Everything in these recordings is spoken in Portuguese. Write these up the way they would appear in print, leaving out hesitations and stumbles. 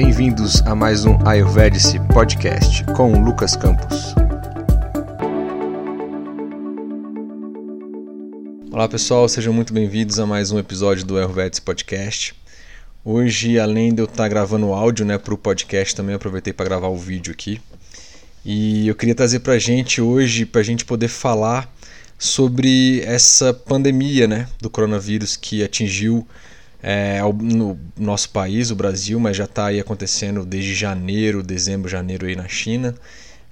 Bem-vindos a mais um Ayurvedic Podcast com Lucas Campos. Olá pessoal, sejam muito bem-vindos a mais um episódio do Ayurvedic Podcast. Hoje, além de eu estar gravando áudio, para o podcast, também aproveitei para gravar o vídeo aqui. E eu queria trazer para a gente hoje, para a gente poder falar sobre essa pandemia do coronavírus que atingiu no nosso país, o Brasil, mas já está aí acontecendo desde dezembro, janeiro aí na China.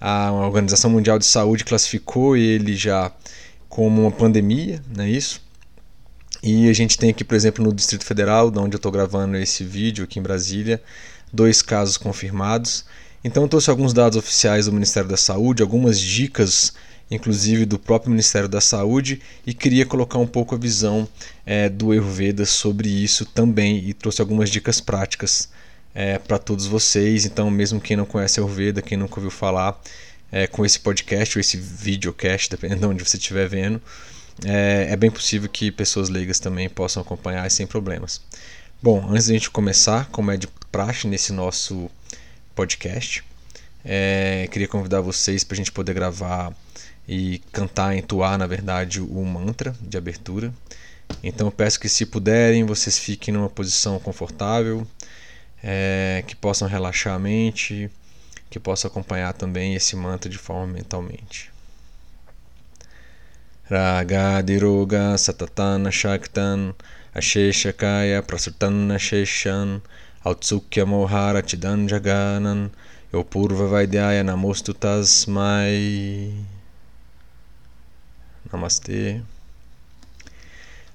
A Organização Mundial de Saúde classificou ele já como uma pandemia, não é isso? E a gente tem aqui, por exemplo, no Distrito Federal, de onde eu estou gravando esse vídeo aqui em Brasília, 2 casos confirmados. Então eu trouxe alguns dados oficiais do Ministério da Saúde, algumas dicas inclusive do próprio Ministério da Saúde, e queria colocar um pouco a visão do Ayurveda sobre isso também, e trouxe algumas dicas práticas para todos vocês. Então, mesmo quem não conhece Ayurveda, quem nunca ouviu falar, com esse podcast ou esse videocast, dependendo de onde você estiver vendo, é bem possível que pessoas leigas também possam acompanhar sem problemas. Bom, antes da gente começar, como é de praxe nesse nosso podcast, queria convidar vocês para a gente poder gravar e entoar, na verdade, o mantra de abertura. Então eu peço que, se puderem, vocês fiquem numa posição confortável, que possam relaxar a mente, que possam acompanhar também esse mantra de forma mentalmente. Raga diroga satatana shaktan asheshakaya prasutana sheshan autsukya mohara chidan jaganan yopurva vaidyaya namostu tasmai. Namastê.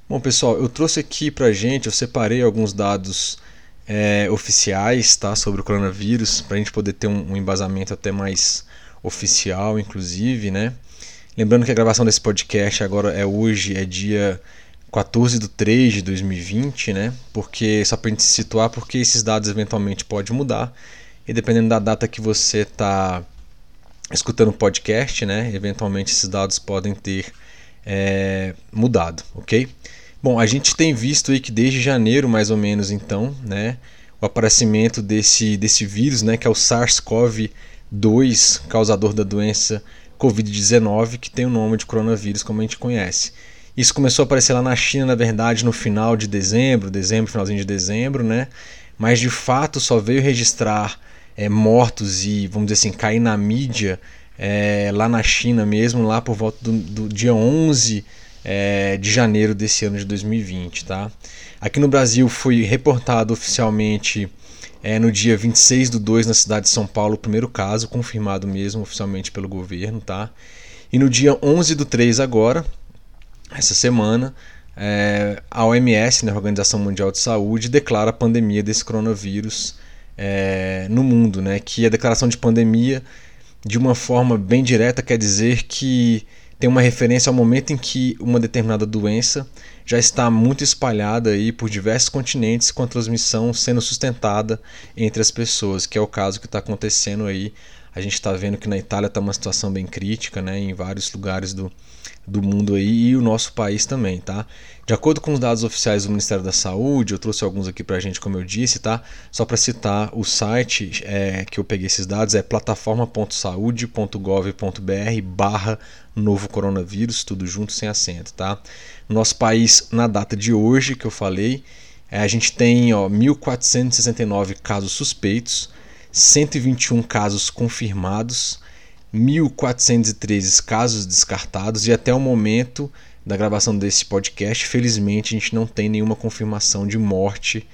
Bom pessoal, eu trouxe aqui pra gente, eu separei alguns dados oficiais sobre o coronavírus, pra gente poder ter um embasamento até mais oficial, inclusive, Lembrando que a gravação desse podcast agora hoje, dia 14/3/2020, Porque, só pra gente se situar, porque esses dados eventualmente podem mudar, e dependendo da data que você tá escutando o podcast, eventualmente esses dados podem ter mudado, ok? Bom, a gente tem visto aí que desde janeiro, mais ou menos, então, o aparecimento desse vírus, que é o SARS-CoV-2, causador da doença COVID-19, que tem o nome de coronavírus, como a gente conhece. Isso começou a aparecer lá na China, na verdade, no final de dezembro, finalzinho de dezembro, Mas, de fato, só veio registrar mortos e, vamos dizer assim, cair na mídia lá na China mesmo, lá por volta do dia 11 de janeiro desse ano de 2020, tá? Aqui no Brasil foi reportado oficialmente no dia 26/2 na cidade de São Paulo, o primeiro caso, confirmado mesmo oficialmente pelo governo, tá? E no dia 11/3 agora, essa semana, a OMS, a Organização Mundial de Saúde, declara a pandemia desse coronavírus no mundo, que a declaração de pandemia, de uma forma bem direta, quer dizer que tem uma referência ao momento em que uma determinada doença já está muito espalhada aí por diversos continentes, com a transmissão sendo sustentada entre as pessoas, que é o caso que está acontecendo aí. A gente está vendo que na Itália está uma situação bem crítica, em vários lugares do mundo aí, e o nosso país também, tá? De acordo com os dados oficiais do Ministério da Saúde, eu trouxe alguns aqui pra gente, como eu disse, tá? Só para citar, o site que eu peguei esses dados é plataforma.saude.gov.br/novo coronavírus, tudo junto, sem acento, tá? Nosso país, na data de hoje que eu falei, a gente tem 1.469 casos suspeitos, 121 casos confirmados, 1.413 casos descartados, e até o momento da gravação desse podcast, felizmente, a gente não tem nenhuma confirmação de morte,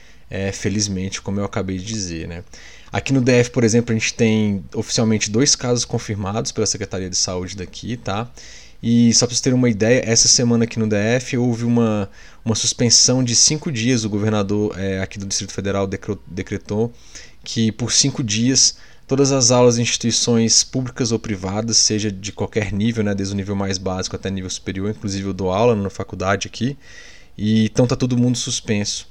felizmente, como eu acabei de dizer, Aqui no DF, por exemplo, a gente tem oficialmente 2 casos confirmados pela Secretaria de Saúde daqui, tá? E só para vocês terem uma ideia, essa semana aqui no DF houve uma suspensão de 5 dias. O governador aqui do Distrito Federal decretou que por 5 dias todas as aulas em instituições públicas ou privadas, seja de qualquer nível, desde o nível mais básico até nível superior, inclusive eu dou aula na faculdade aqui, e então está todo mundo suspenso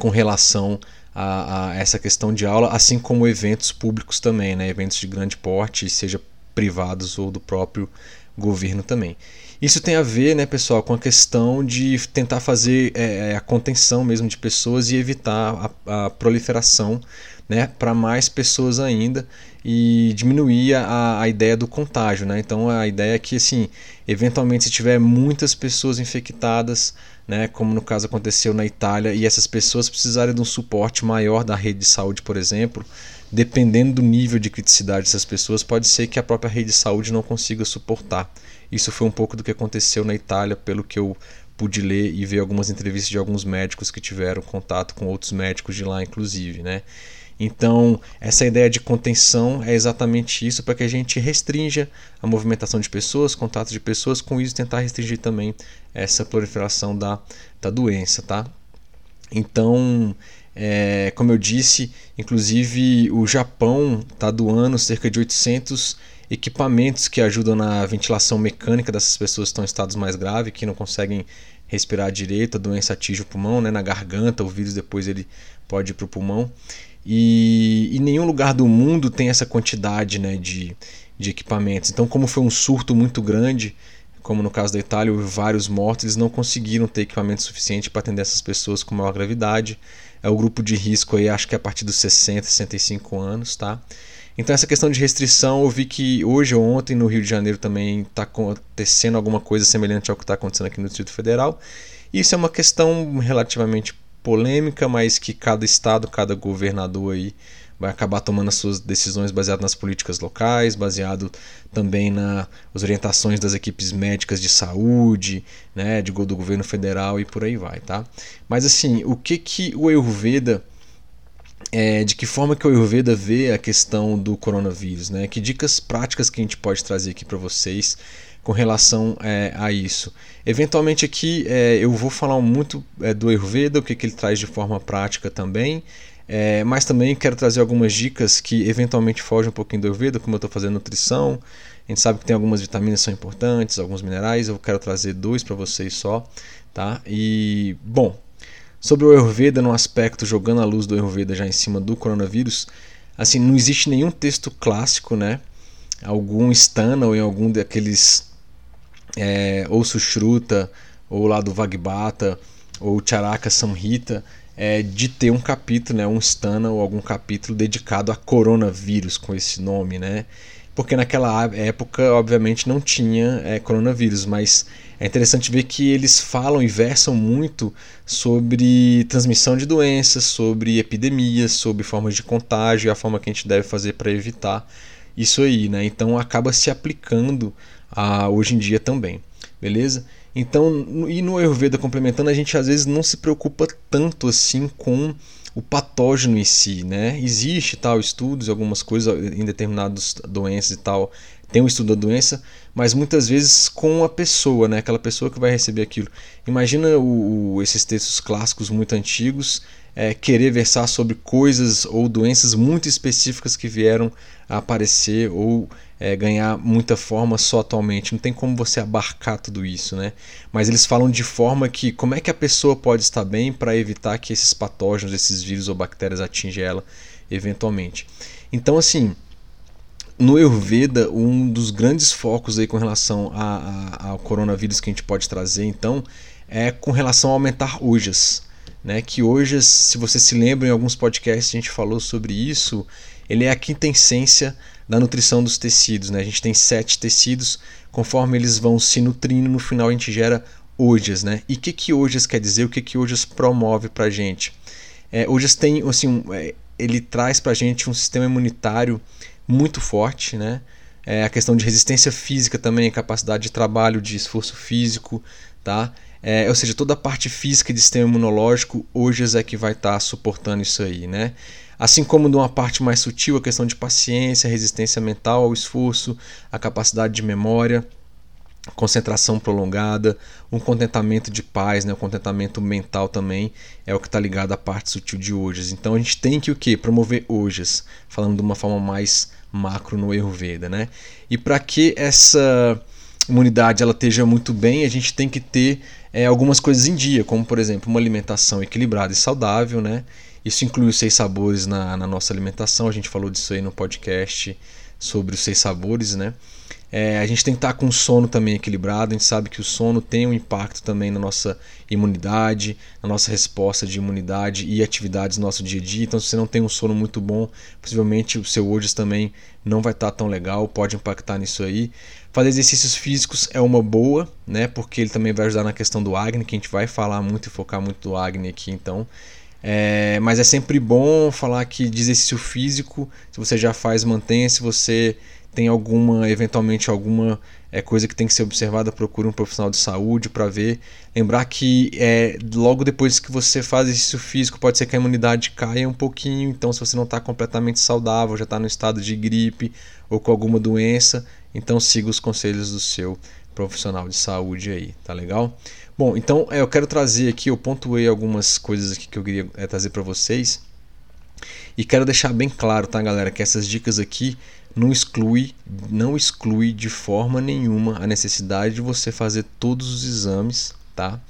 com relação a essa questão de aula, assim como eventos públicos também, eventos de grande porte, seja privados ou do próprio governo também. Isso tem a ver, né, pessoal, com a questão de tentar fazer a contenção mesmo de pessoas e evitar a proliferação, né, para mais pessoas ainda e diminuir a ideia do contágio, né? Então a ideia é que, assim, eventualmente, se tiver muitas pessoas infectadas, né, como no caso aconteceu na Itália, e essas pessoas precisarem de um suporte maior da rede de saúde, por exemplo, dependendo do nível de criticidade dessas pessoas, pode ser que a própria rede de saúde não consiga suportar. Isso foi um pouco do que aconteceu na Itália, pelo que eu pude ler e ver algumas entrevistas de alguns médicos que tiveram contato com outros médicos de lá, inclusive, né? Então, essa ideia de contenção é exatamente isso, para que a gente restrinja a movimentação de pessoas, contato de pessoas, com isso tentar restringir também essa proliferação da doença, tá? Então, como eu disse, inclusive o Japão está doando cerca de 800 equipamentos que ajudam na ventilação mecânica dessas pessoas que estão em estados mais graves, que não conseguem respirar direito, a doença atinge o pulmão, né, na garganta, o vírus depois ele pode ir para o pulmão. E nenhum lugar do mundo tem essa quantidade, né, de equipamentos. Então, como foi um surto muito grande, como no caso da Itália, houve vários mortos, eles não conseguiram ter equipamento suficiente para atender essas pessoas com maior gravidade. É o grupo de risco aí, acho que é a partir dos 60, 65 anos, tá? Então, essa questão de restrição, eu vi que hoje ou ontem no Rio de Janeiro também está acontecendo alguma coisa semelhante ao que está acontecendo aqui no Distrito Federal. Isso é uma questão relativamente polêmica, mas que cada estado, cada governador aí vai acabar tomando as suas decisões baseado nas políticas locais, baseado também nas orientações das equipes médicas de saúde, né, do governo federal e por aí vai, tá? Mas assim, o que o Ayurveda, de que forma que o Ayurveda vê a questão do coronavírus, né? Que dicas práticas que a gente pode trazer aqui para vocês com relação a isso. Eventualmente aqui eu vou falar muito do Ayurveda, o que ele traz de forma prática também, mas também quero trazer algumas dicas que eventualmente fogem um pouquinho do Ayurveda, como eu estou fazendo nutrição. A gente sabe que tem algumas vitaminas que são importantes, alguns minerais, eu quero trazer 2 para vocês só, tá? E, bom, sobre o Ayurveda, num aspecto, jogando a luz do Ayurveda já em cima do coronavírus, assim, não existe nenhum texto clássico, né? Algum Stana ou em algum daqueles... ou Sushruta, ou lá do Vagbata, ou Charaka Samhita, de ter um capítulo, né, um Stana ou algum capítulo dedicado a coronavírus com esse nome, né? Porque naquela época, obviamente, não tinha coronavírus, mas é interessante ver que eles falam e versam muito sobre transmissão de doenças, sobre epidemias, sobre formas de contágio e a forma que a gente deve fazer para evitar isso aí, né? Então acaba se aplicando hoje em dia também, beleza? Então, e no Ayurveda complementando, a gente às vezes não se preocupa tanto assim com o patógeno em si, né? Existe tal estudos, algumas coisas em determinadas doenças e tal, tem um estudo da doença, mas muitas vezes com a pessoa, né? Aquela pessoa que vai receber aquilo. Imagina esses textos clássicos muito antigos querer versar sobre coisas ou doenças muito específicas que vieram a aparecer ou ganhar muita forma só atualmente. Não tem como você abarcar tudo isso, né? Mas eles falam de forma que como é que a pessoa pode estar bem para evitar que esses patógenos, esses vírus ou bactérias atingem ela eventualmente. Então, assim, no Ayurveda, um dos grandes focos aí com relação ao coronavírus que a gente pode trazer, então, é com relação a aumentar OJAS, né? Que OJAS, se você se lembra, em alguns podcasts a gente falou sobre isso, ele é a quintessência da nutrição dos tecidos, né? A gente tem 7 tecidos, conforme eles vão se nutrindo, no final a gente gera OJAS, né? E o que OJAS quer dizer? O que OJAS promove pra gente? OJAS tem, assim, ele traz pra gente um sistema imunitário muito forte, né? A questão de resistência física também, capacidade de trabalho, de esforço físico, tá? Ou seja, toda a parte física de sistema imunológico, OJAS é que vai estar suportando isso aí, né? Assim como de uma parte mais sutil, a questão de paciência, resistência mental ao esforço, a capacidade de memória, concentração prolongada, um contentamento de paz, né? O contentamento mental também é o que está ligado à parte sutil de OJAS. Então a gente tem que o quê? Promover OJAS, falando de uma forma mais macro no Ayurveda, né? E para que essa imunidade ela esteja muito bem, a gente tem que ter algumas coisas em dia, como por exemplo uma alimentação equilibrada e saudável, né? Isso inclui os 6 sabores na nossa alimentação, a gente falou disso aí no podcast sobre os 6 sabores, né? A gente tem que estar com o sono também equilibrado. A gente sabe que o sono tem um impacto também na nossa imunidade, na nossa resposta de imunidade e atividades no nosso dia a dia. Então, se você não tem um sono muito bom, possivelmente o seu OJAS também não vai estar tão legal, pode impactar nisso aí. Fazer exercícios físicos é uma boa, né? Porque ele também vai ajudar na questão do Agni, que a gente vai falar muito e focar muito do Agni aqui, então. Mas é sempre bom falar que de exercício físico, se você já faz, mantenha. Se você tem eventualmente alguma coisa que tem que ser observada, procure um profissional de saúde para ver. Lembrar que logo depois que você faz exercício físico, pode ser que a imunidade caia um pouquinho. Então, se você não está completamente saudável, já está no estado de gripe ou com alguma doença, então siga os conselhos do seu profissional de saúde aí, tá legal? Bom, então eu quero trazer aqui, eu pontuei algumas coisas aqui que eu queria trazer para vocês. E quero deixar bem claro, tá, galera, que essas dicas aqui não exclui de forma nenhuma a necessidade de você fazer todos os exames, tá?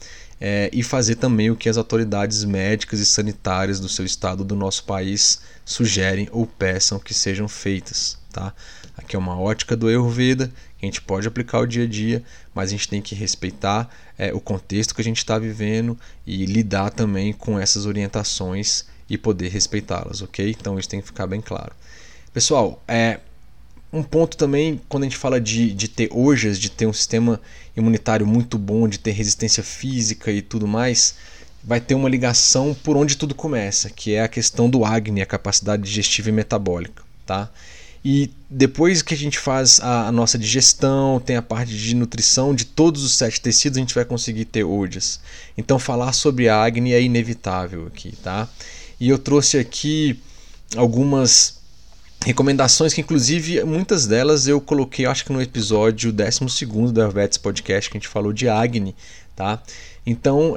E fazer também o que as autoridades médicas e sanitárias do seu estado, do nosso país, sugerem ou peçam que sejam feitas, tá? Aqui é uma ótica do Ayurveda, que a gente pode aplicar o dia a dia, mas a gente tem que respeitar o contexto que a gente está vivendo e lidar também com essas orientações e poder respeitá-las, ok? Então isso tem que ficar bem claro. Pessoal, um ponto também, quando a gente fala de ter OJAS, de ter um sistema imunitário muito bom, de ter resistência física e tudo mais, vai ter uma ligação por onde tudo começa, que é a questão do Agni, a capacidade digestiva e metabólica, tá? E depois que a gente faz a nossa digestão, tem a parte de nutrição de todos os 7 tecidos, a gente vai conseguir ter OJAS. Então falar sobre a Agni é inevitável aqui, tá? E eu trouxe aqui algumas recomendações que, inclusive, muitas delas eu coloquei, acho que no episódio 12º do Ayurvedic Podcast, que a gente falou de Agni, tá? Então,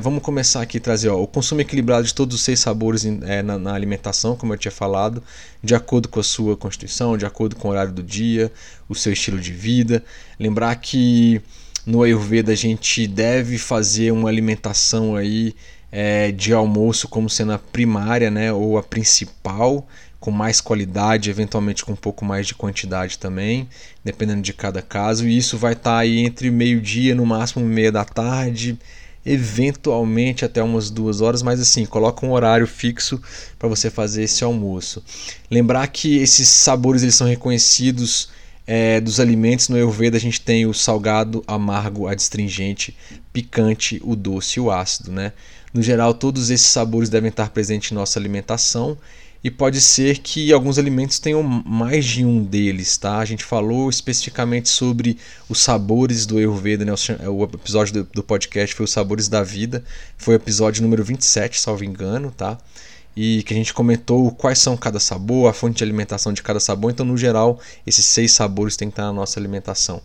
vamos começar aqui a trazer o consumo equilibrado de todos os 6 sabores na alimentação, como eu tinha falado, de acordo com a sua constituição, de acordo com o horário do dia, o seu estilo de vida. Lembrar que no Ayurveda a gente deve fazer uma alimentação aí de almoço como sendo a primária, né, ou a principal, com mais qualidade, eventualmente com um pouco mais de quantidade também, dependendo de cada caso. E isso vai estar aí entre 12h, no máximo 13h, eventualmente até umas 2 horas, mas assim, coloca um horário fixo para você fazer esse almoço. Lembrar que esses sabores eles são reconhecidos dos alimentos. No Ayurveda a gente tem o salgado, amargo, adstringente, picante, o doce e o ácido, né? No geral, todos esses sabores devem estar presentes em nossa alimentação. E pode ser que alguns alimentos tenham mais de um deles, tá? A gente falou especificamente sobre os sabores do Ayurveda, né? O episódio do podcast foi os sabores da vida, foi o episódio número 27, salvo engano, tá? E que a gente comentou quais são cada sabor, a fonte de alimentação de cada sabor. Então, no geral, esses 6 sabores têm que estar na nossa alimentação.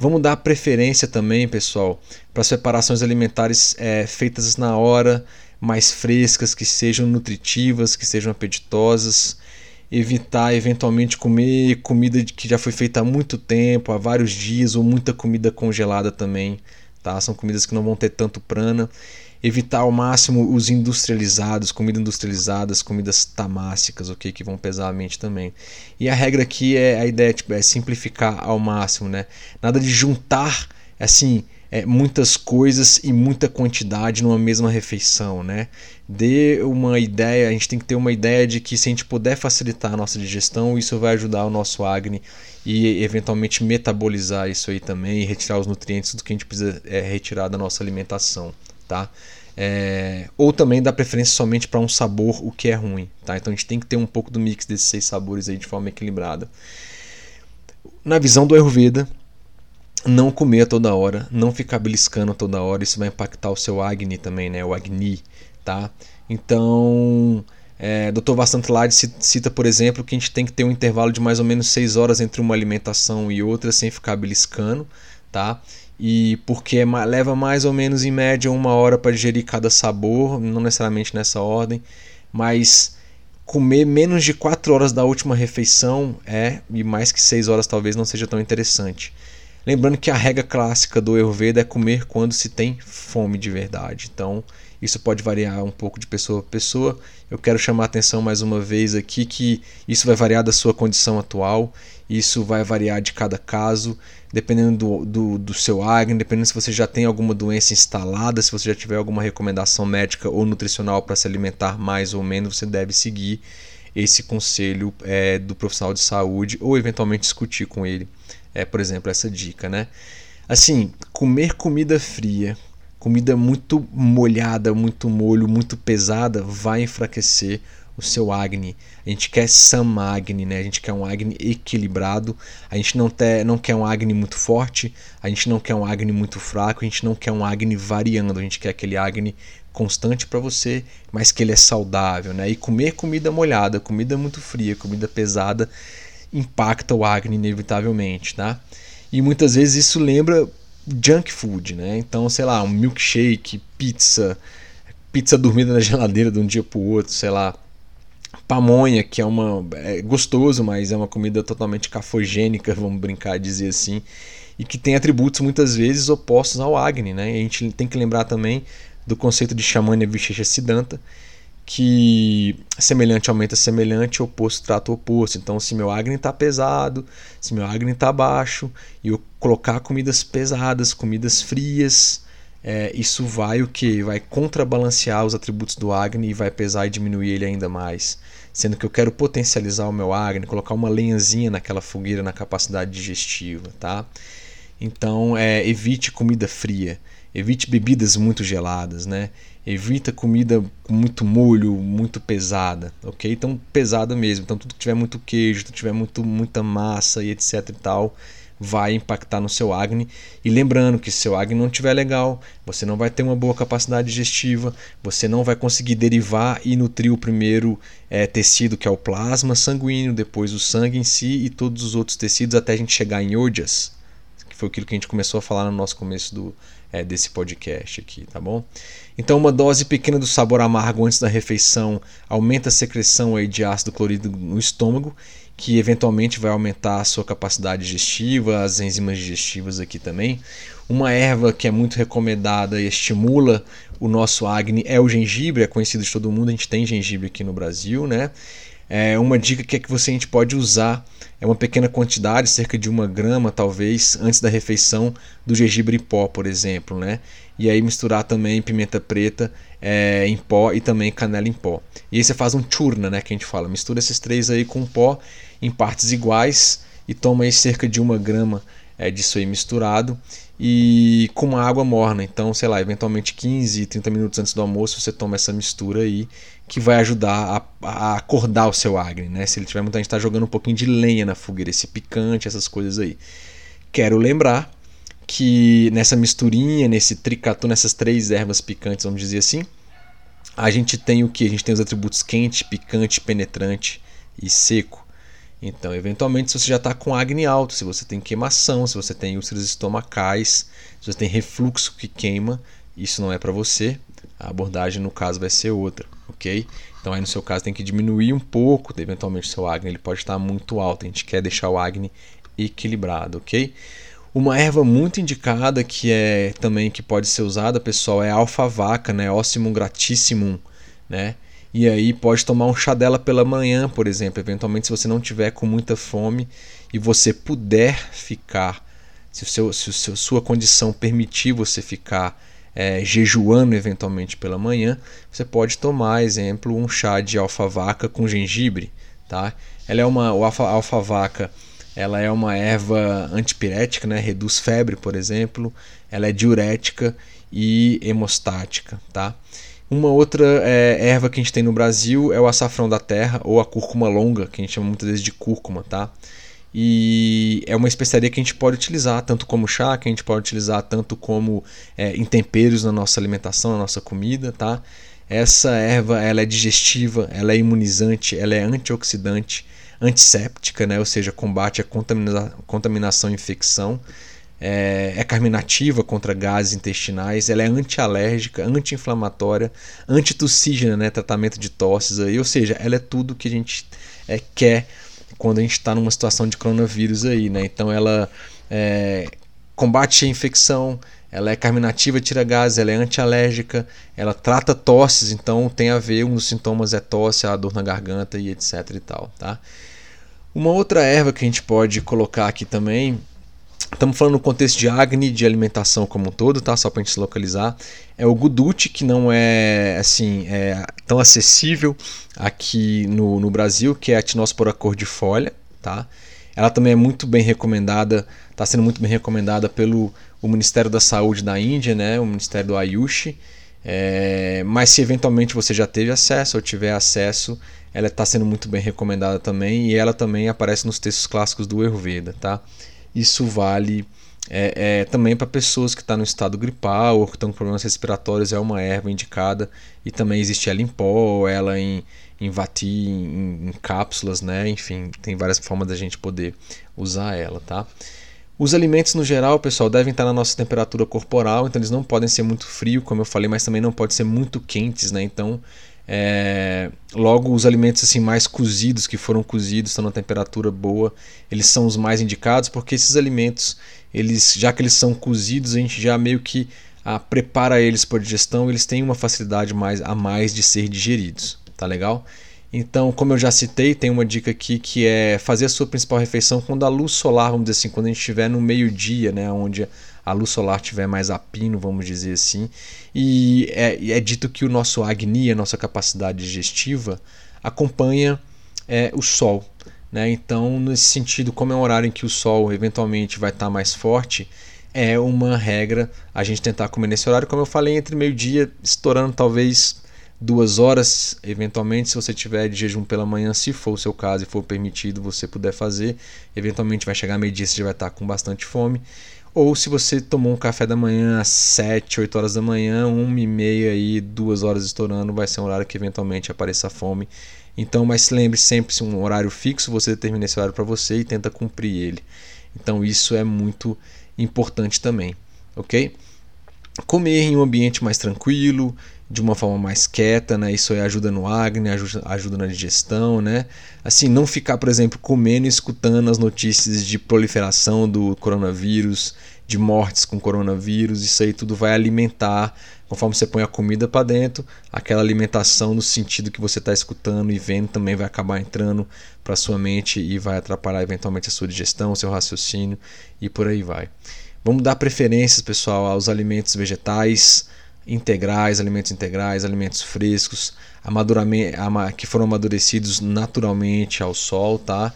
Vamos dar preferência também, pessoal, para as preparações alimentares feitas na hora, mais frescas, que sejam nutritivas, que sejam apetitosas. Evitar eventualmente comer comida que já foi feita há muito tempo, há vários dias, ou muita comida congelada também, tá? São comidas que não vão ter tanto prana. Evitar ao máximo os industrializados, comidas industrializadas, comidas tamássicas, ok? Que vão pesar a mente também. E a regra aqui é a ideia é simplificar ao máximo, né? Nada de juntar assim muitas coisas e muita quantidade numa mesma refeição, né? Dê uma ideia, a gente tem que ter uma ideia de que se a gente puder facilitar a nossa digestão, isso vai ajudar o nosso Agni e eventualmente metabolizar isso aí também e retirar os nutrientes do que a gente precisa retirar da nossa alimentação, tá? Ou também dá preferência somente para um sabor, o que é ruim, tá? Então a gente tem que ter um pouco do mix desses 6 sabores aí de forma equilibrada. Na visão do Ayurveda, não comer a toda hora, não ficar beliscando a toda hora, isso vai impactar o seu Agni também, né? O Agni, tá? Então, Dr. Vasantalad cita, por exemplo, que a gente tem que ter um intervalo de mais ou menos 6 horas entre uma alimentação e outra, sem ficar beliscando, tá? E porque leva mais ou menos, em média, 1 hora para digerir cada sabor, não necessariamente nessa ordem, mas comer menos de 4 horas da última refeição e mais que 6 horas talvez não seja tão interessante. Lembrando que a regra clássica do Ayurveda é comer quando se tem fome de verdade. Então, Isso pode variar um pouco de pessoa a pessoa. Eu quero chamar a atenção mais uma vez aqui que isso vai variar da sua condição atual, isso vai variar de cada caso, dependendo do seu Agni, dependendo se você já tem alguma doença instalada, se você já tiver alguma recomendação médica ou nutricional para se alimentar mais ou menos, você deve seguir esse conselho do profissional de saúde ou eventualmente discutir com ele, por exemplo, essa dica, né? Assim, comer comida fria, comida muito molhada, muito molho, muito pesada, vai enfraquecer o seu Agni. A gente quer Sama Agni, né? A gente quer um Agni equilibrado, a gente não quer um Agni muito forte, a gente não quer um Agni muito fraco, a gente não quer um Agni variando, a gente quer aquele Agni constante para você, mas que ele é saudável, né? E comer comida molhada, comida muito fria, comida pesada impacta o Agni inevitavelmente, tá? E muitas vezes isso lembra junk food, né? Então, sei lá, um milkshake, pizza dormida na geladeira de um dia para o outro, sei lá, pamonha, que é gostoso, mas é uma comida totalmente cafogênica, vamos brincar de dizer assim, e que tem atributos muitas vezes opostos ao Agni, né? E a gente tem que lembrar também do conceito de Shamanya Vishesha Siddhanta, que semelhante aumenta semelhante, oposto trata o oposto. Então, se meu Agni está pesado, se meu Agni está baixo, e eu colocar comidas pesadas, comidas frias, isso vai o quê? Vai contrabalancear os atributos do Agni e vai pesar e diminuir ele ainda mais. Sendo que eu quero potencializar o meu Agni, colocar uma lenhazinha naquela fogueira, na capacidade digestiva, tá? Então, evite comida fria. Evite bebidas muito geladas, né? Evita comida com muito molho, muito pesada, ok? Então, pesada mesmo. Então, tudo que tiver muito queijo, tudo que tiver muita massa e etc e tal, vai impactar no seu Agni. E lembrando que se seu Agni não estiver legal, você não vai ter uma boa capacidade digestiva, você não vai conseguir derivar e nutrir o primeiro tecido, que é o plasma sanguíneo, depois o sangue em si e todos os outros tecidos, até a gente chegar em OJAS, que foi aquilo que a gente começou a falar no nosso começo desse podcast aqui, tá bom? Então, uma dose pequena do sabor amargo antes da refeição aumenta a secreção de ácido clorídrico no estômago, que eventualmente vai aumentar a sua capacidade digestiva, as enzimas digestivas aqui também. Uma erva que é muito recomendada e estimula o nosso Agni é o gengibre, é conhecido de todo mundo, a gente tem gengibre aqui no Brasil, né? Uma dica que a gente pode usar é uma pequena quantidade, cerca de 1 grama talvez, antes da refeição, do gengibre em pó, por exemplo, né? E aí misturar também pimenta preta em pó e também canela em pó. E aí você faz um churna, né, que a gente fala, mistura esses três aí com pó em partes iguais e toma aí cerca de 1 grama disso aí misturado e com uma água morna. Então, sei lá, eventualmente 15, 30 minutos antes do almoço você toma essa mistura aí, que vai ajudar a acordar o seu Agni, né? Se ele tiver muita gente, tá jogando um pouquinho de lenha na fogueira, esse picante, essas coisas aí. Quero lembrar que nessa misturinha, nesse tricatô, nessas 3 ervas picantes, vamos dizer assim, a gente tem o quê? A gente tem os atributos quente, picante, penetrante e seco. Então, eventualmente, se você já está com Agni alto, se você tem queimação, se você tem úlceras estomacais, se você tem refluxo que queima, isso não é para você. A abordagem, no caso, vai ser outra, ok? Então, aí no seu caso, tem que diminuir um pouco, eventualmente, o seu Agni ele pode estar muito alto. A gente quer deixar o Agni equilibrado, ok? Uma erva muito indicada, que é também que pode ser usada, pessoal, é a alfavaca, né? Ocimum gratissimum, né? E aí pode tomar um chá dela pela manhã, por exemplo. Eventualmente, se você não tiver com muita fome e você puder ficar, se sua condição permitir você ficar jejuando eventualmente pela manhã, você pode tomar, exemplo, um chá de alfavaca com gengibre, tá? A alfavaca, ela é uma erva antipirética, né? Reduz febre, por exemplo. Ela é diurética e hemostática, tá? Uma outra erva que a gente tem no Brasil é o açafrão da terra ou a cúrcuma longa, que a gente chama muitas vezes de cúrcuma, tá? E é uma especiaria que a gente pode utilizar tanto como chá, que a gente pode utilizar tanto como em temperos na nossa alimentação, na nossa comida, tá? Essa erva, ela é digestiva, ela é imunizante, ela é antioxidante, antisséptica, né? Ou seja, combate a contaminação e infecção. É carminativa contra gases intestinais, ela é antialérgica, anti-inflamatória, antitussígena, né? Tratamento de tosses aí, ou seja, ela é tudo que a gente quer quando a gente está numa situação de coronavírus aí, né? Então ela combate a infecção, ela é carminativa, tira gases, ela é antialérgica, ela trata tosses, então tem a ver, um dos sintomas é tosse, a dor na garganta e etc e tal, tá? Uma outra erva que a gente pode colocar aqui também, estamos falando no contexto de Agni, de alimentação como um todo, tá? Só para a gente se localizar, é o Guduti, que não é, assim, tão acessível aqui no Brasil, que é a Tinospora cordifolia, tá? Ela também é muito bem recomendada, está sendo muito bem recomendada pelo o Ministério da Saúde da Índia, né? O Ministério do Ayush, mas se eventualmente você já teve acesso ou tiver acesso, ela está sendo muito bem recomendada também, e ela também aparece nos textos clássicos do Ayurveda, tá? Isso vale também para pessoas que estão no estado gripal ou que estão com problemas respiratórios, é uma erva indicada, e também existe ela em pó, ela em vati, em cápsulas, né? Enfim, tem várias formas da gente poder usar ela, tá? Os alimentos no geral, pessoal, devem estar na nossa temperatura corporal, então eles não podem ser muito frios, como eu falei, mas também não podem ser muito quentes, né? Então, logo os alimentos assim, mais cozidos, que foram cozidos, estão na temperatura boa, eles são os mais indicados, porque esses alimentos, eles, já que eles são cozidos, a gente já meio que prepara eles para digestão, eles têm uma facilidade a mais de ser digeridos, tá legal? Então, como eu já citei, tem uma dica aqui que é fazer a sua principal refeição quando a luz solar, vamos dizer assim, quando a gente estiver no meio-dia, né, onde a luz solar estiver mais a pino, vamos dizer assim. E é dito que o nosso Agni, a nossa capacidade digestiva, acompanha o sol, né? Então, nesse sentido, como é um horário em que o sol eventualmente vai estar mais forte, é uma regra a gente tentar comer nesse horário, como eu falei, entre meio-dia, estourando talvez 2 horas, eventualmente, se você tiver de jejum pela manhã, se for o seu caso e for permitido, você puder fazer. Eventualmente vai chegar meio-dia, você já vai estar com bastante fome. Ou se você tomou um café da manhã às 7, 8 horas da manhã, 1h30 e 2 horas estourando, vai ser um horário que eventualmente apareça fome. Então, mas lembre sempre, se um horário fixo, você determina esse horário para você e tenta cumprir ele. Então, isso é muito importante também, ok? Comer em um ambiente mais tranquilo, de uma forma mais quieta, né? Isso aí ajuda no Agni, ajuda na digestão, né? Assim, não ficar, por exemplo, comendo e escutando as notícias de proliferação do coronavírus, de mortes com coronavírus, isso aí tudo vai alimentar, conforme você põe a comida para dentro, aquela alimentação no sentido que você está escutando e vendo também vai acabar entrando para sua mente e vai atrapalhar eventualmente a sua digestão, o seu raciocínio e por aí vai. Vamos dar preferências, pessoal, aos alimentos vegetais, integrais, alimentos frescos, que foram amadurecidos naturalmente ao sol, tá?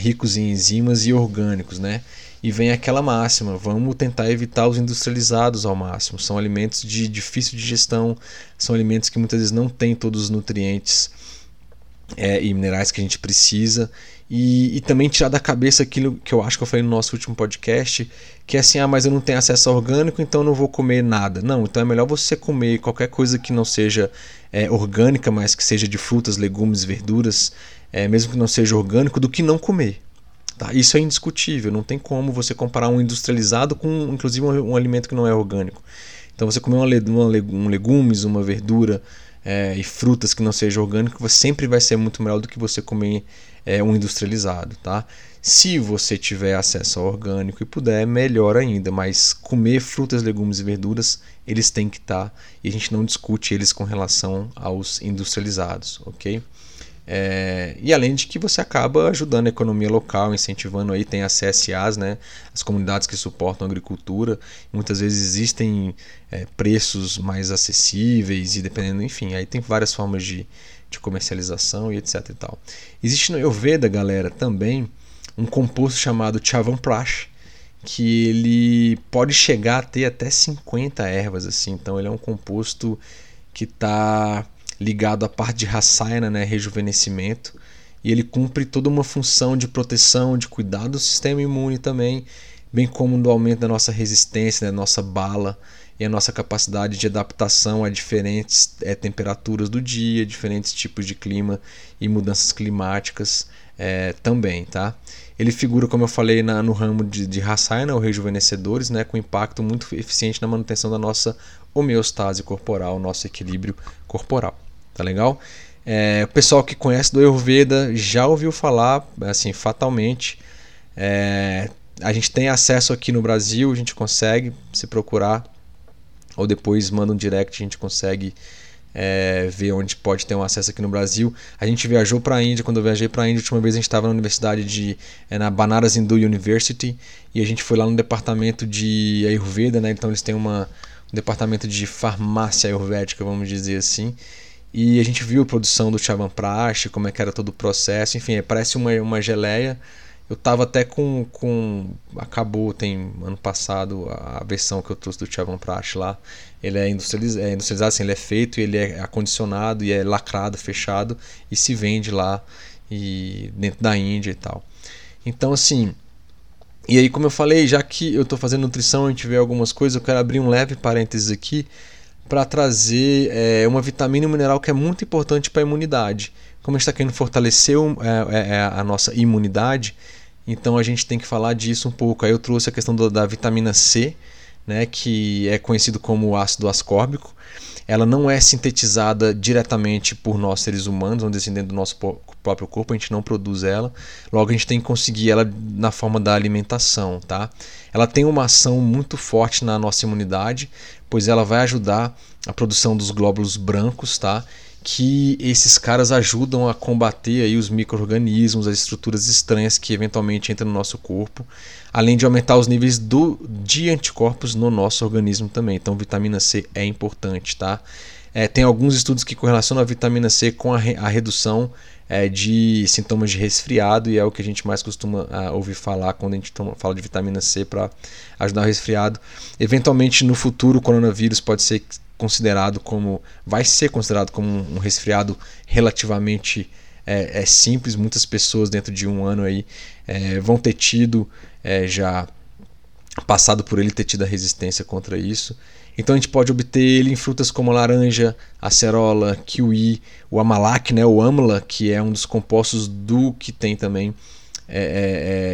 Ricos em enzimas e orgânicos, né? E vem aquela máxima, vamos tentar evitar os industrializados ao máximo. São alimentos de difícil digestão, são alimentos que muitas vezes não têm todos os nutrientes e minerais que a gente precisa. E também tirar da cabeça aquilo que eu acho que eu falei no nosso último podcast, que é assim, mas eu não tenho acesso a orgânico, então eu não vou comer nada. Não, então é melhor você comer qualquer coisa que não seja orgânica, mas que seja de frutas, legumes, verduras, mesmo que não seja orgânico, do que não comer. Tá? Isso é indiscutível, não tem como você comparar um industrializado com, inclusive, um alimento que não é orgânico. Então você comer um legumes, uma verdura e frutas que não seja orgânico, sempre vai ser muito melhor do que você comer um industrializado, tá? Se você tiver acesso ao orgânico e puder, melhor ainda, mas comer frutas, legumes e verduras, eles têm que estar, e a gente não discute eles com relação aos industrializados, ok? E além de que você acaba ajudando a economia local, incentivando aí, tem as CSAs, né? As comunidades que suportam a agricultura, muitas vezes existem preços mais acessíveis e dependendo, enfim, aí tem várias formas de comercialização e etc e tal. Existe no Ayurveda, galera, também um composto chamado Chavan Prash, que ele pode chegar a ter até 50 ervas, assim. Então ele é um composto que está ligado à parte de Hassayna, né, rejuvenescimento, e ele cumpre toda uma função de proteção, de cuidado do sistema imune também, bem como do aumento da nossa resistência, da nossa bala e a nossa capacidade de adaptação a diferentes temperaturas do dia, diferentes tipos de clima e mudanças climáticas também, tá? Ele figura, como eu falei, no ramo de Hassayna, ou rejuvenescedores, né, com impacto muito eficiente na manutenção da nossa homeostase corporal, nosso equilíbrio corporal, tá legal? O pessoal que conhece do Ayurveda já ouviu falar, assim, fatalmente, A gente tem acesso aqui no Brasil, a gente consegue se procurar, ou depois manda um direct, a gente consegue ver onde pode ter um acesso aqui no Brasil. A gente viajou para a Índia, quando eu viajei para a Índia, a última vez a gente estava na universidade na Banaras Hindu University, e a gente foi lá no departamento de Ayurveda, né? Então eles têm um departamento de farmácia ayurvédica, vamos dizer assim, e a gente viu a produção do Chavan Prash, como é que era todo o processo, enfim, parece uma geleia. Eu tava até acabou, tem ano passado, a versão que eu trouxe do Chavan Prash lá. Ele é industrializado, assim, ele é feito, ele é acondicionado e é lacrado, fechado, e se vende lá e dentro da Índia e tal. Então, assim, e aí, como eu falei, já que eu tô fazendo nutrição, a gente vê algumas coisas, eu quero abrir um leve parênteses aqui para trazer uma vitamina e um mineral que é muito importante para a imunidade. Como a gente está querendo fortalecer a nossa imunidade, então a gente tem que falar disso um pouco. Aí eu trouxe a questão da vitamina C, né, que é conhecido como ácido ascórbico. Ela não é sintetizada diretamente por nós seres humanos, vamos dizer assim, dentro do nosso próprio corpo, a gente não produz ela. Logo, a gente tem que conseguir ela na forma da alimentação, tá? Ela tem uma ação muito forte na nossa imunidade, pois ela vai ajudar a produção dos glóbulos brancos, tá? Que esses caras ajudam a combater aí os micro-organismos, as estruturas estranhas que eventualmente entram no nosso corpo, além de aumentar os níveis de anticorpos no nosso organismo também. Então, vitamina C é importante, tá? Tem alguns estudos que correlacionam a vitamina C com a redução de sintomas de resfriado, e é o que a gente mais costuma ouvir falar quando a gente fala de vitamina C para ajudar o resfriado. Eventualmente, no futuro, o coronavírus pode ser vai ser considerado como um resfriado relativamente simples. Muitas pessoas dentro de um ano aí vão ter tido, já passado por ele, ter tido a resistência contra isso. Então a gente pode obter ele em frutas como a laranja, a acerola, kiwi, o amalac, né, o amla, que é um dos compostos do que tem também,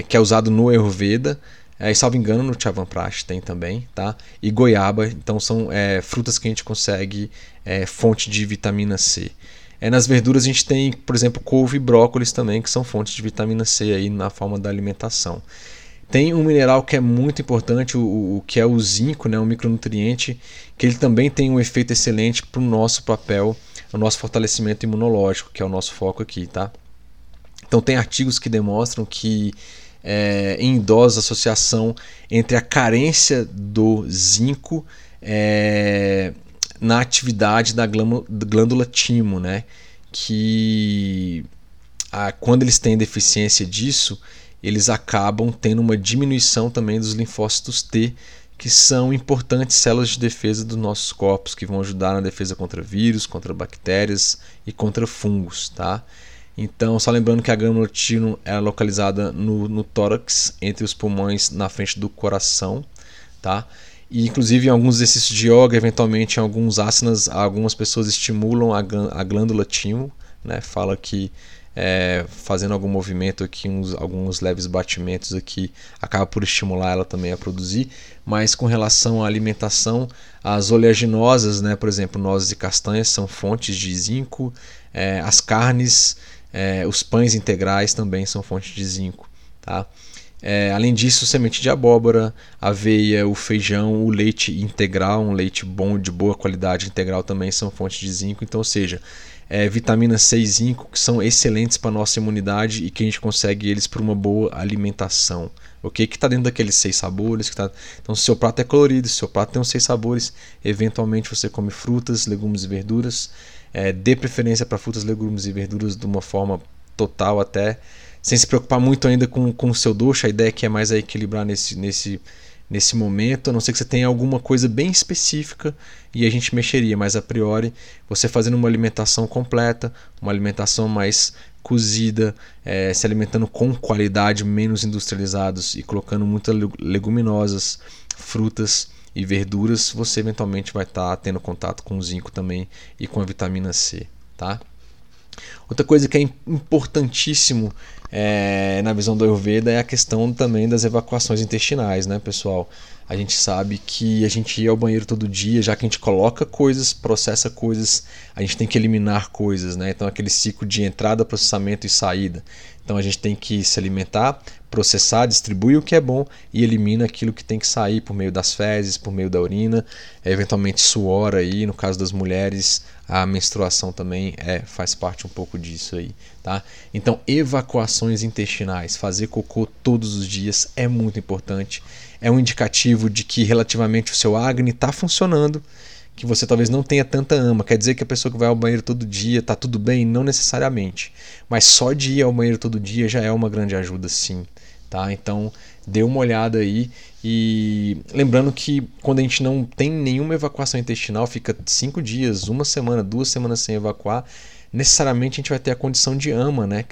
que é usado no Ayurveda. E salvo engano, no Chavan Prash tem também, tá? E goiaba, então são frutas que a gente consegue fonte de vitamina C. Nas verduras a gente tem, por exemplo, couve e brócolis também, que são fontes de vitamina C aí na forma da alimentação. Tem um mineral que é muito importante, o que é o zinco, né? Um micronutriente, que ele também tem um efeito excelente para o nosso papel, o nosso fortalecimento imunológico, que é o nosso foco aqui, tá? Então tem artigos que demonstram que em idosos, a associação entre a carência do zinco na atividade da glândula timo, né? Que quando eles têm deficiência disso, eles acabam tendo uma diminuição também dos linfócitos T, que são importantes células de defesa dos nossos corpos, que vão ajudar na defesa contra vírus, contra bactérias e contra fungos, tá? Então, só lembrando que a glândula timo é localizada no tórax, entre os pulmões, na frente do coração, tá? E, inclusive, em alguns exercícios de yoga, eventualmente em alguns asanas, algumas pessoas estimulam a glândula timo, né? Fala que fazendo algum movimento aqui, alguns leves batimentos aqui, acaba por estimular ela também a produzir. Mas com relação à alimentação, as oleaginosas, né? Por exemplo, nozes e castanhas são fontes de zinco, as carnes, os pães integrais também são fontes de zinco, tá? Além disso, semente de abóbora, aveia, o feijão, o leite integral, um leite bom, de boa qualidade integral, também são fontes de zinco. Então, ou seja, vitamina C e zinco, que são excelentes para a nossa imunidade e que a gente consegue eles por uma boa alimentação, ok? Que está dentro daqueles 6 sabores, então se seu prato é colorido, se seu prato tem uns 6 sabores, eventualmente você come frutas, legumes e verduras. Dê preferência para frutas, legumes e verduras de uma forma total, até sem se preocupar muito ainda com o seu doce. A ideia é que é mais equilibrar nesse momento, a não ser que você tenha alguma coisa bem específica e a gente mexeria, mas a priori você fazendo uma alimentação completa, uma alimentação mais cozida, se alimentando com qualidade, menos industrializados e colocando muitas leguminosas, frutas e verduras, você eventualmente vai estar tendo contato com o zinco também e com a vitamina C, tá? Outra coisa que é importantíssimo na visão do Ayurveda é a questão também das evacuações intestinais, né, pessoal? a gente sabe que a gente ir ao banheiro todo dia, já que a gente coloca coisas, processa coisas, a gente tem que eliminar coisas, né? Então aquele ciclo de entrada, processamento e saída. Então a gente tem que se alimentar, processar, distribuir o que é bom e elimina aquilo que tem que sair por meio das fezes, por meio da urina, eventualmente suor aí, no caso das mulheres, a menstruação também faz parte um pouco disso aí, tá? Então evacuações intestinais, fazer cocô todos os dias é muito importante, é um indicativo de que relativamente o seu Agni está funcionando, que você talvez não tenha tanta ama. Quer dizer que a pessoa que vai ao banheiro todo dia está tudo bem? Não necessariamente. Mas só de ir ao banheiro todo dia já é uma grande ajuda, sim. Tá? Então, dê uma olhada aí. E lembrando que quando a gente não tem nenhuma evacuação intestinal, fica 5 dias, uma semana, 2 semanas sem evacuar, necessariamente a gente vai ter a condição de ama, né?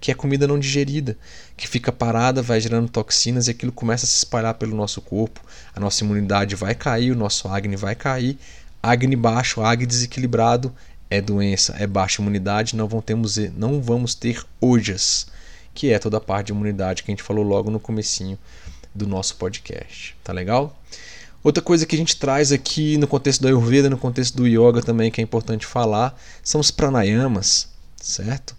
Que é comida não digerida, que fica parada, vai gerando toxinas e aquilo começa a se espalhar pelo nosso corpo, a nossa imunidade vai cair, o nosso Agni vai cair, Agni baixo, Agni desequilibrado, é doença, é baixa imunidade, não vamos ter OJAS, que é toda a parte de imunidade que a gente falou logo no comecinho do nosso podcast, tá legal? Outra coisa que a gente traz aqui no contexto da Ayurveda, no contexto do Yoga também, que é importante falar, são os pranayamas, certo?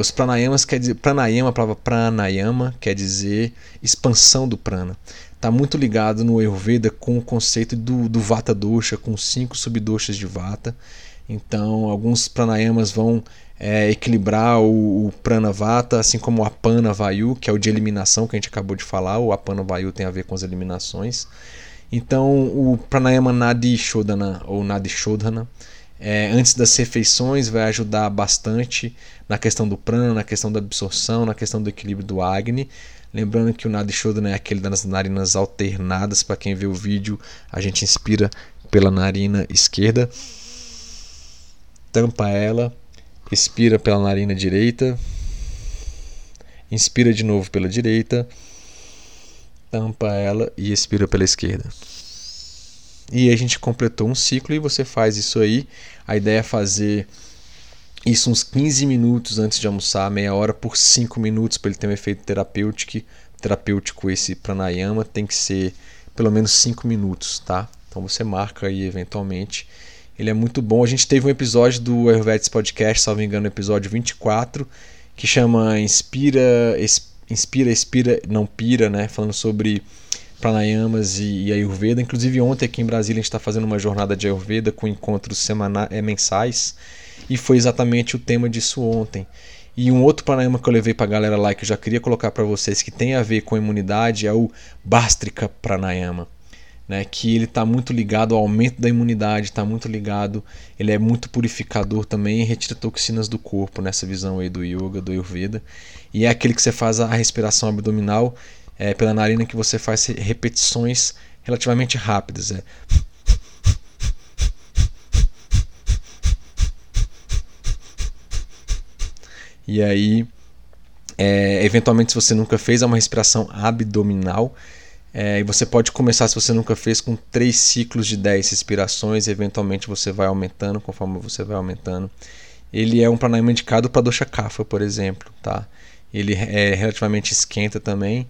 Os pranayamas quer dizer... Pranayama, a palavra pranayama quer dizer expansão do prana. Está muito ligado no Ayurveda com o conceito do Vata Dosha, com 5 subdoshas de Vata. Então, alguns pranayamas vão equilibrar o Pranavata, assim como o Apana Vayu, que é o de eliminação que a gente acabou de falar. O Apana Vayu tem a ver com as eliminações. Então, o pranayama Nadi Shodhana, ou Nadi Shodhana, antes das refeições vai ajudar bastante na questão do prana, na questão da absorção, na questão do equilíbrio do Agni. Lembrando que o Nadi Shodhana é aquele das narinas alternadas. Para quem vê o vídeo, a gente inspira pela narina esquerda, tampa ela, expira pela narina direita, inspira de novo pela direita, tampa ela e expira pela esquerda. E a gente completou um ciclo e você faz isso aí. A ideia é fazer isso uns 15 minutos antes de almoçar, meia hora por 5 minutos, para ele ter um efeito terapêutico. Terapêutico esse pranayama tem que ser pelo menos 5 minutos, tá? Então você marca aí eventualmente. Ele é muito bom. A gente teve um episódio do Ayurvedic Podcast, salvo engano, episódio 24, que chama Inspira, Expira, Não Pira, né? Falando sobre pranayamas e Ayurveda. Inclusive ontem aqui em Brasília a gente está fazendo uma jornada de Ayurveda com encontros mensais e foi exatamente o tema disso ontem. E um outro pranayama que eu levei para a galera lá que eu já queria colocar para vocês que tem a ver com imunidade é o Bhastrika Pranayama, né? Que ele está muito ligado ao aumento da imunidade, está muito ligado, ele é muito purificador também e retira toxinas do corpo nessa visão aí do Yoga, do Ayurveda. E é aquele que você faz a respiração abdominal pela narina, que você faz repetições relativamente rápidas. E aí, eventualmente, se você nunca fez, é uma respiração abdominal. E você pode começar, se você nunca fez, com 3 ciclos de 10 respirações. Eventualmente, você vai aumentando conforme você vai aumentando. Ele é um pranayama indicado para dosha kapha, por exemplo, tá? Ele relativamente esquenta também,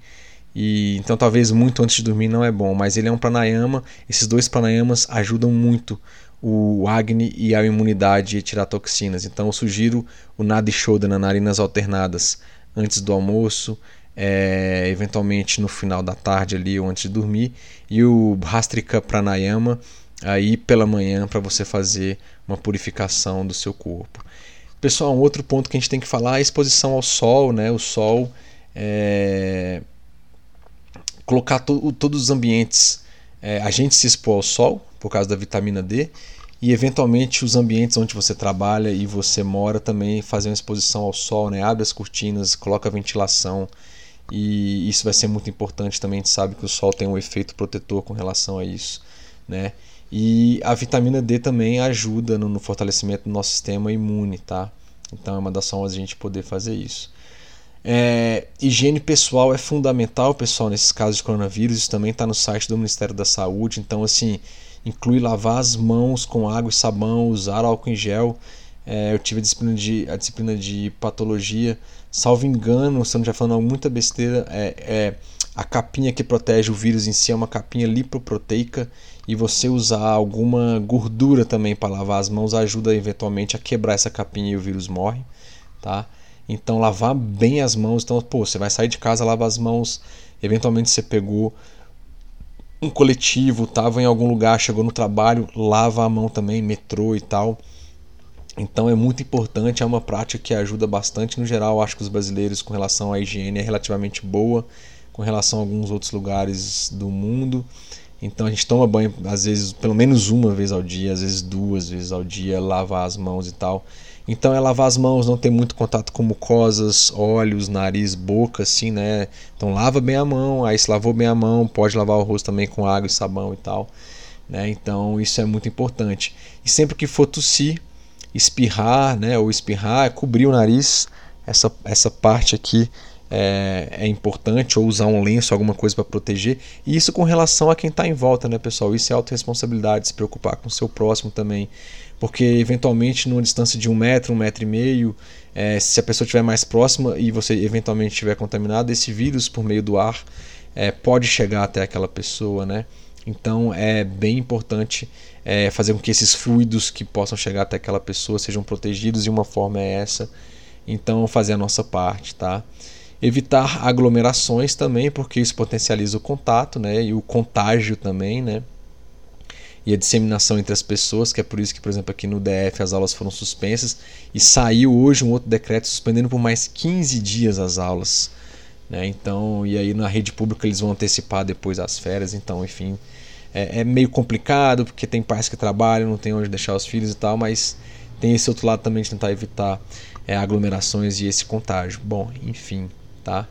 e então talvez muito antes de dormir não é bom, mas ele é um pranayama. Esses 2 pranayamas ajudam muito o Agni e a imunidade e tirar toxinas. Então eu sugiro o Nadi Shodhana, narinas alternadas, antes do almoço, eventualmente no final da tarde ali ou antes de dormir, e o Bhastrika Pranayama aí pela manhã para você fazer uma purificação do seu corpo. Pessoal, um outro ponto que a gente tem que falar é a exposição ao sol, né? O sol, colocar todos os ambientes, a gente se expor ao sol, por causa da vitamina D, e eventualmente os ambientes onde você trabalha e você mora também fazer uma exposição ao sol, né? Abre as cortinas, coloca a ventilação, e isso vai ser muito importante também. A gente sabe que o sol tem um efeito protetor com relação a isso, né? E a vitamina D também ajuda no fortalecimento do nosso sistema imune, tá? Então é uma das formas de a gente poder fazer isso. Higiene pessoal é fundamental, pessoal, nesses casos de coronavírus. Isso também está no site do Ministério da Saúde. Então, assim, inclui lavar as mãos com água e sabão, usar álcool em gel. Eu tive a disciplina de patologia, salvo engano, se eu não estiver falando muita besteira, A capinha que protege o vírus em si é uma capinha lipoproteica, e você usar alguma gordura também para lavar as mãos ajuda eventualmente a quebrar essa capinha e o vírus morre, tá? Então lavar bem as mãos, então pô, você vai sair de casa, lava as mãos, eventualmente você pegou um coletivo, estava em algum lugar, chegou no trabalho, lava a mão também, metrô e tal. Então é muito importante, é uma prática que ajuda bastante. No geral, acho que os brasileiros com relação à higiene é relativamente boa, com relação a alguns outros lugares do mundo. Então a gente toma banho, às vezes, pelo menos uma vez ao dia, às vezes duas vezes ao dia, lavar as mãos e tal. Então é lavar as mãos, não ter muito contato com mucosas, olhos, nariz, boca, assim, né? Então lava bem a mão, aí se lavou bem a mão, pode lavar o rosto também com água e sabão e tal, né? Então isso é muito importante. E sempre que for tossir, espirrar, né? Ou espirrar, cobrir o nariz, essa parte aqui é importante, ou usar um lenço, alguma coisa para proteger. E isso com relação a quem está em volta, né, pessoal? Isso é autorresponsabilidade, se preocupar com o seu próximo também. Porque eventualmente numa distância de 1 metro, 1,5 metros, se a pessoa estiver mais próxima e você eventualmente estiver contaminado, esse vírus por meio do ar pode chegar até aquela pessoa, né? Então é bem importante fazer com que esses fluidos que possam chegar até aquela pessoa sejam protegidos, e uma forma é essa. Então fazer a nossa parte, tá? Evitar aglomerações também, porque isso potencializa o contato, né? E o contágio também, né? E a disseminação entre as pessoas, que é por isso que, por exemplo, aqui no DF as aulas foram suspensas, e saiu hoje um outro decreto suspendendo por mais 15 dias as aulas, né? Então, e aí na rede pública eles vão antecipar depois as férias. Então, enfim, é meio complicado, porque tem pais que trabalham, não tem onde deixar os filhos e tal, mas tem esse outro lado também de tentar evitar aglomerações e esse contágio. Bom, enfim, tá?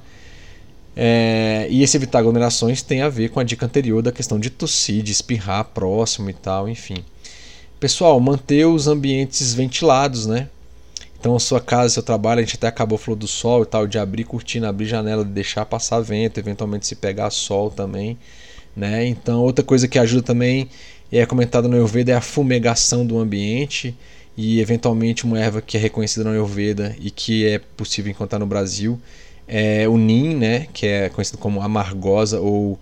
E esse evitar aglomerações tem a ver com a dica anterior da questão de tossir, de espirrar próximo e tal, enfim. Pessoal, manter os ambientes ventilados, né? Então a sua casa, seu trabalho, a gente até acabou falando do sol e tal, de abrir cortina, abrir janela, deixar passar vento, eventualmente se pegar sol também, né? Então outra coisa que ajuda também, e é comentada no Ayurveda, é a fumegação do ambiente. E eventualmente uma erva que é reconhecida no Ayurveda e que é possível encontrar no Brasil é o Nim, né, que é conhecido como amargosa ou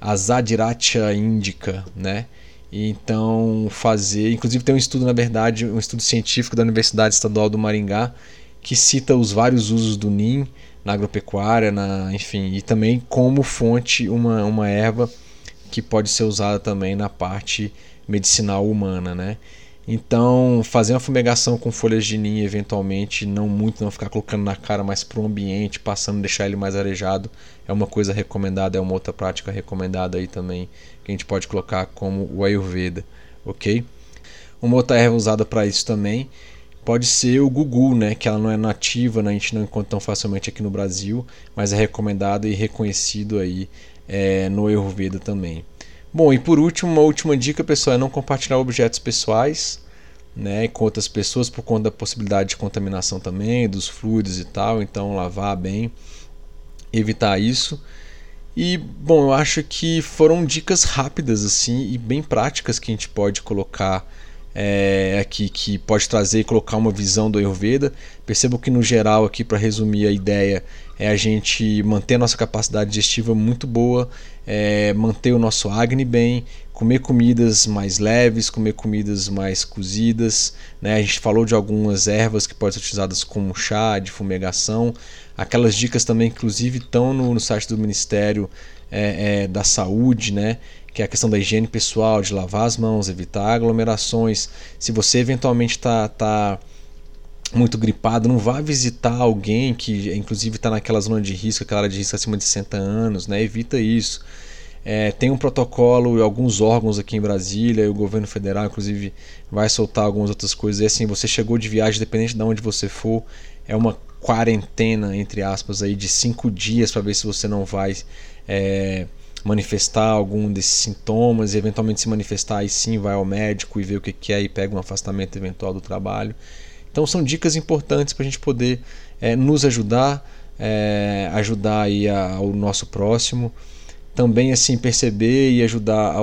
Azadirachta indica, né? Então fazer, inclusive tem um estudo, na verdade, um estudo científico da Universidade Estadual do Maringá, que cita os vários usos do Nim na agropecuária, enfim, e também como fonte uma erva que pode ser usada também na parte medicinal humana, né? Então, fazer uma fumegação com folhas de nim, eventualmente, não muito, não ficar colocando na cara, mas para o ambiente, passando, deixar ele mais arejado, é uma coisa recomendada, é uma outra prática recomendada aí também, que a gente pode colocar como o Ayurveda, ok? Uma outra erva usada para isso também pode ser o Gugu, né? Que ela não é nativa, né? A gente não encontra tão facilmente aqui no Brasil, mas é recomendado e reconhecido aí no Ayurveda também. Bom, e por último, uma última dica, pessoal, é não compartilhar objetos pessoais, né, com outras pessoas, por conta da possibilidade de contaminação também, dos fluidos e tal. Então lavar bem, evitar isso. E, bom, eu acho que foram dicas rápidas assim e bem práticas que a gente pode colocar aqui, que pode trazer e colocar uma visão do Ayurveda. Percebo que no geral aqui, para resumir a ideia, é a gente manter a nossa capacidade digestiva muito boa, manter o nosso Agni bem, comer comidas mais leves, comer comidas mais cozidas, né? A gente falou de algumas ervas que podem ser utilizadas como chá, de fumegação. Aquelas dicas também, inclusive, estão no site do Ministério da Saúde, né? Que é a questão da higiene pessoal, de lavar as mãos, evitar aglomerações. Se você eventualmente está muito gripado, não vá visitar alguém que inclusive está naquela zona de risco, aquela área de risco acima de 60 anos, né? Evita isso. Tem um protocolo e alguns órgãos aqui em Brasília, e o governo federal inclusive vai soltar algumas outras coisas. E assim, você chegou de viagem, dependente de onde você for, é uma quarentena, entre aspas, aí, de 5 dias, para ver se você não vai... manifestar algum desses sintomas, e eventualmente se manifestar, aí sim vai ao médico e vê o que é, e pega um afastamento eventual do trabalho. Então são dicas importantes para a gente poder nos ajudar, ajudar aí ao nosso próximo, também assim perceber e ajudar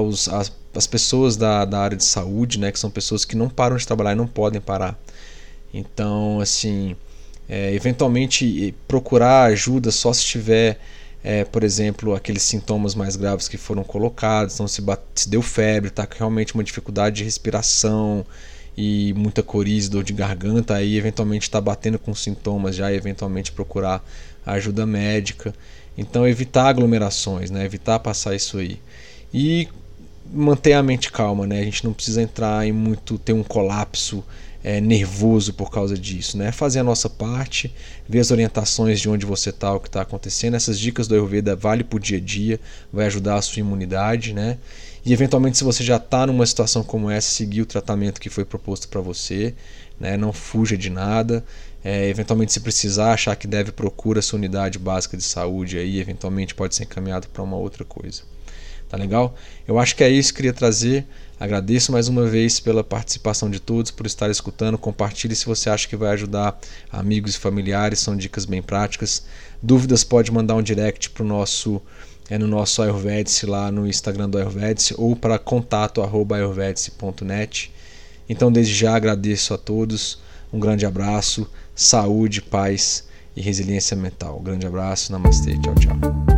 as pessoas da área de saúde, né, que são pessoas que não param de trabalhar e não podem parar. Então assim, eventualmente procurar ajuda só se estiver por exemplo, aqueles sintomas mais graves que foram colocados, então se deu febre, está com realmente uma dificuldade de respiração e muita coriza, dor de garganta, aí eventualmente está batendo com sintomas já e eventualmente procurar ajuda médica. Então evitar aglomerações, né? Evitar passar isso aí. E manter a mente calma, né? A gente não precisa entrar em muito, ter um colapso nervoso por causa disso, né? Fazer a nossa parte, ver as orientações de onde você está, o que está acontecendo. Essas dicas do Ayurveda vale para o dia a dia, vai ajudar a sua imunidade, né? E eventualmente, se você já está numa situação como essa, seguir o tratamento que foi proposto para você, né? Não fuja de nada. Eventualmente, se precisar, achar que deve, procura sua unidade básica de saúde aí, eventualmente pode ser encaminhado para uma outra coisa. Tá legal? Eu acho que é isso que queria trazer. Agradeço mais uma vez pela participação de todos, por estar escutando. Compartilhe se você acha que vai ajudar amigos e familiares, são dicas bem práticas. Dúvidas, pode mandar um direct pro nosso, no nosso Ayurvedic, lá no Instagram do Ayurvedic, ou para contato@ayurvedic.net. Então, desde já, agradeço a todos. Um grande abraço, saúde, paz e resiliência mental. Um grande abraço, namastê, tchau, tchau.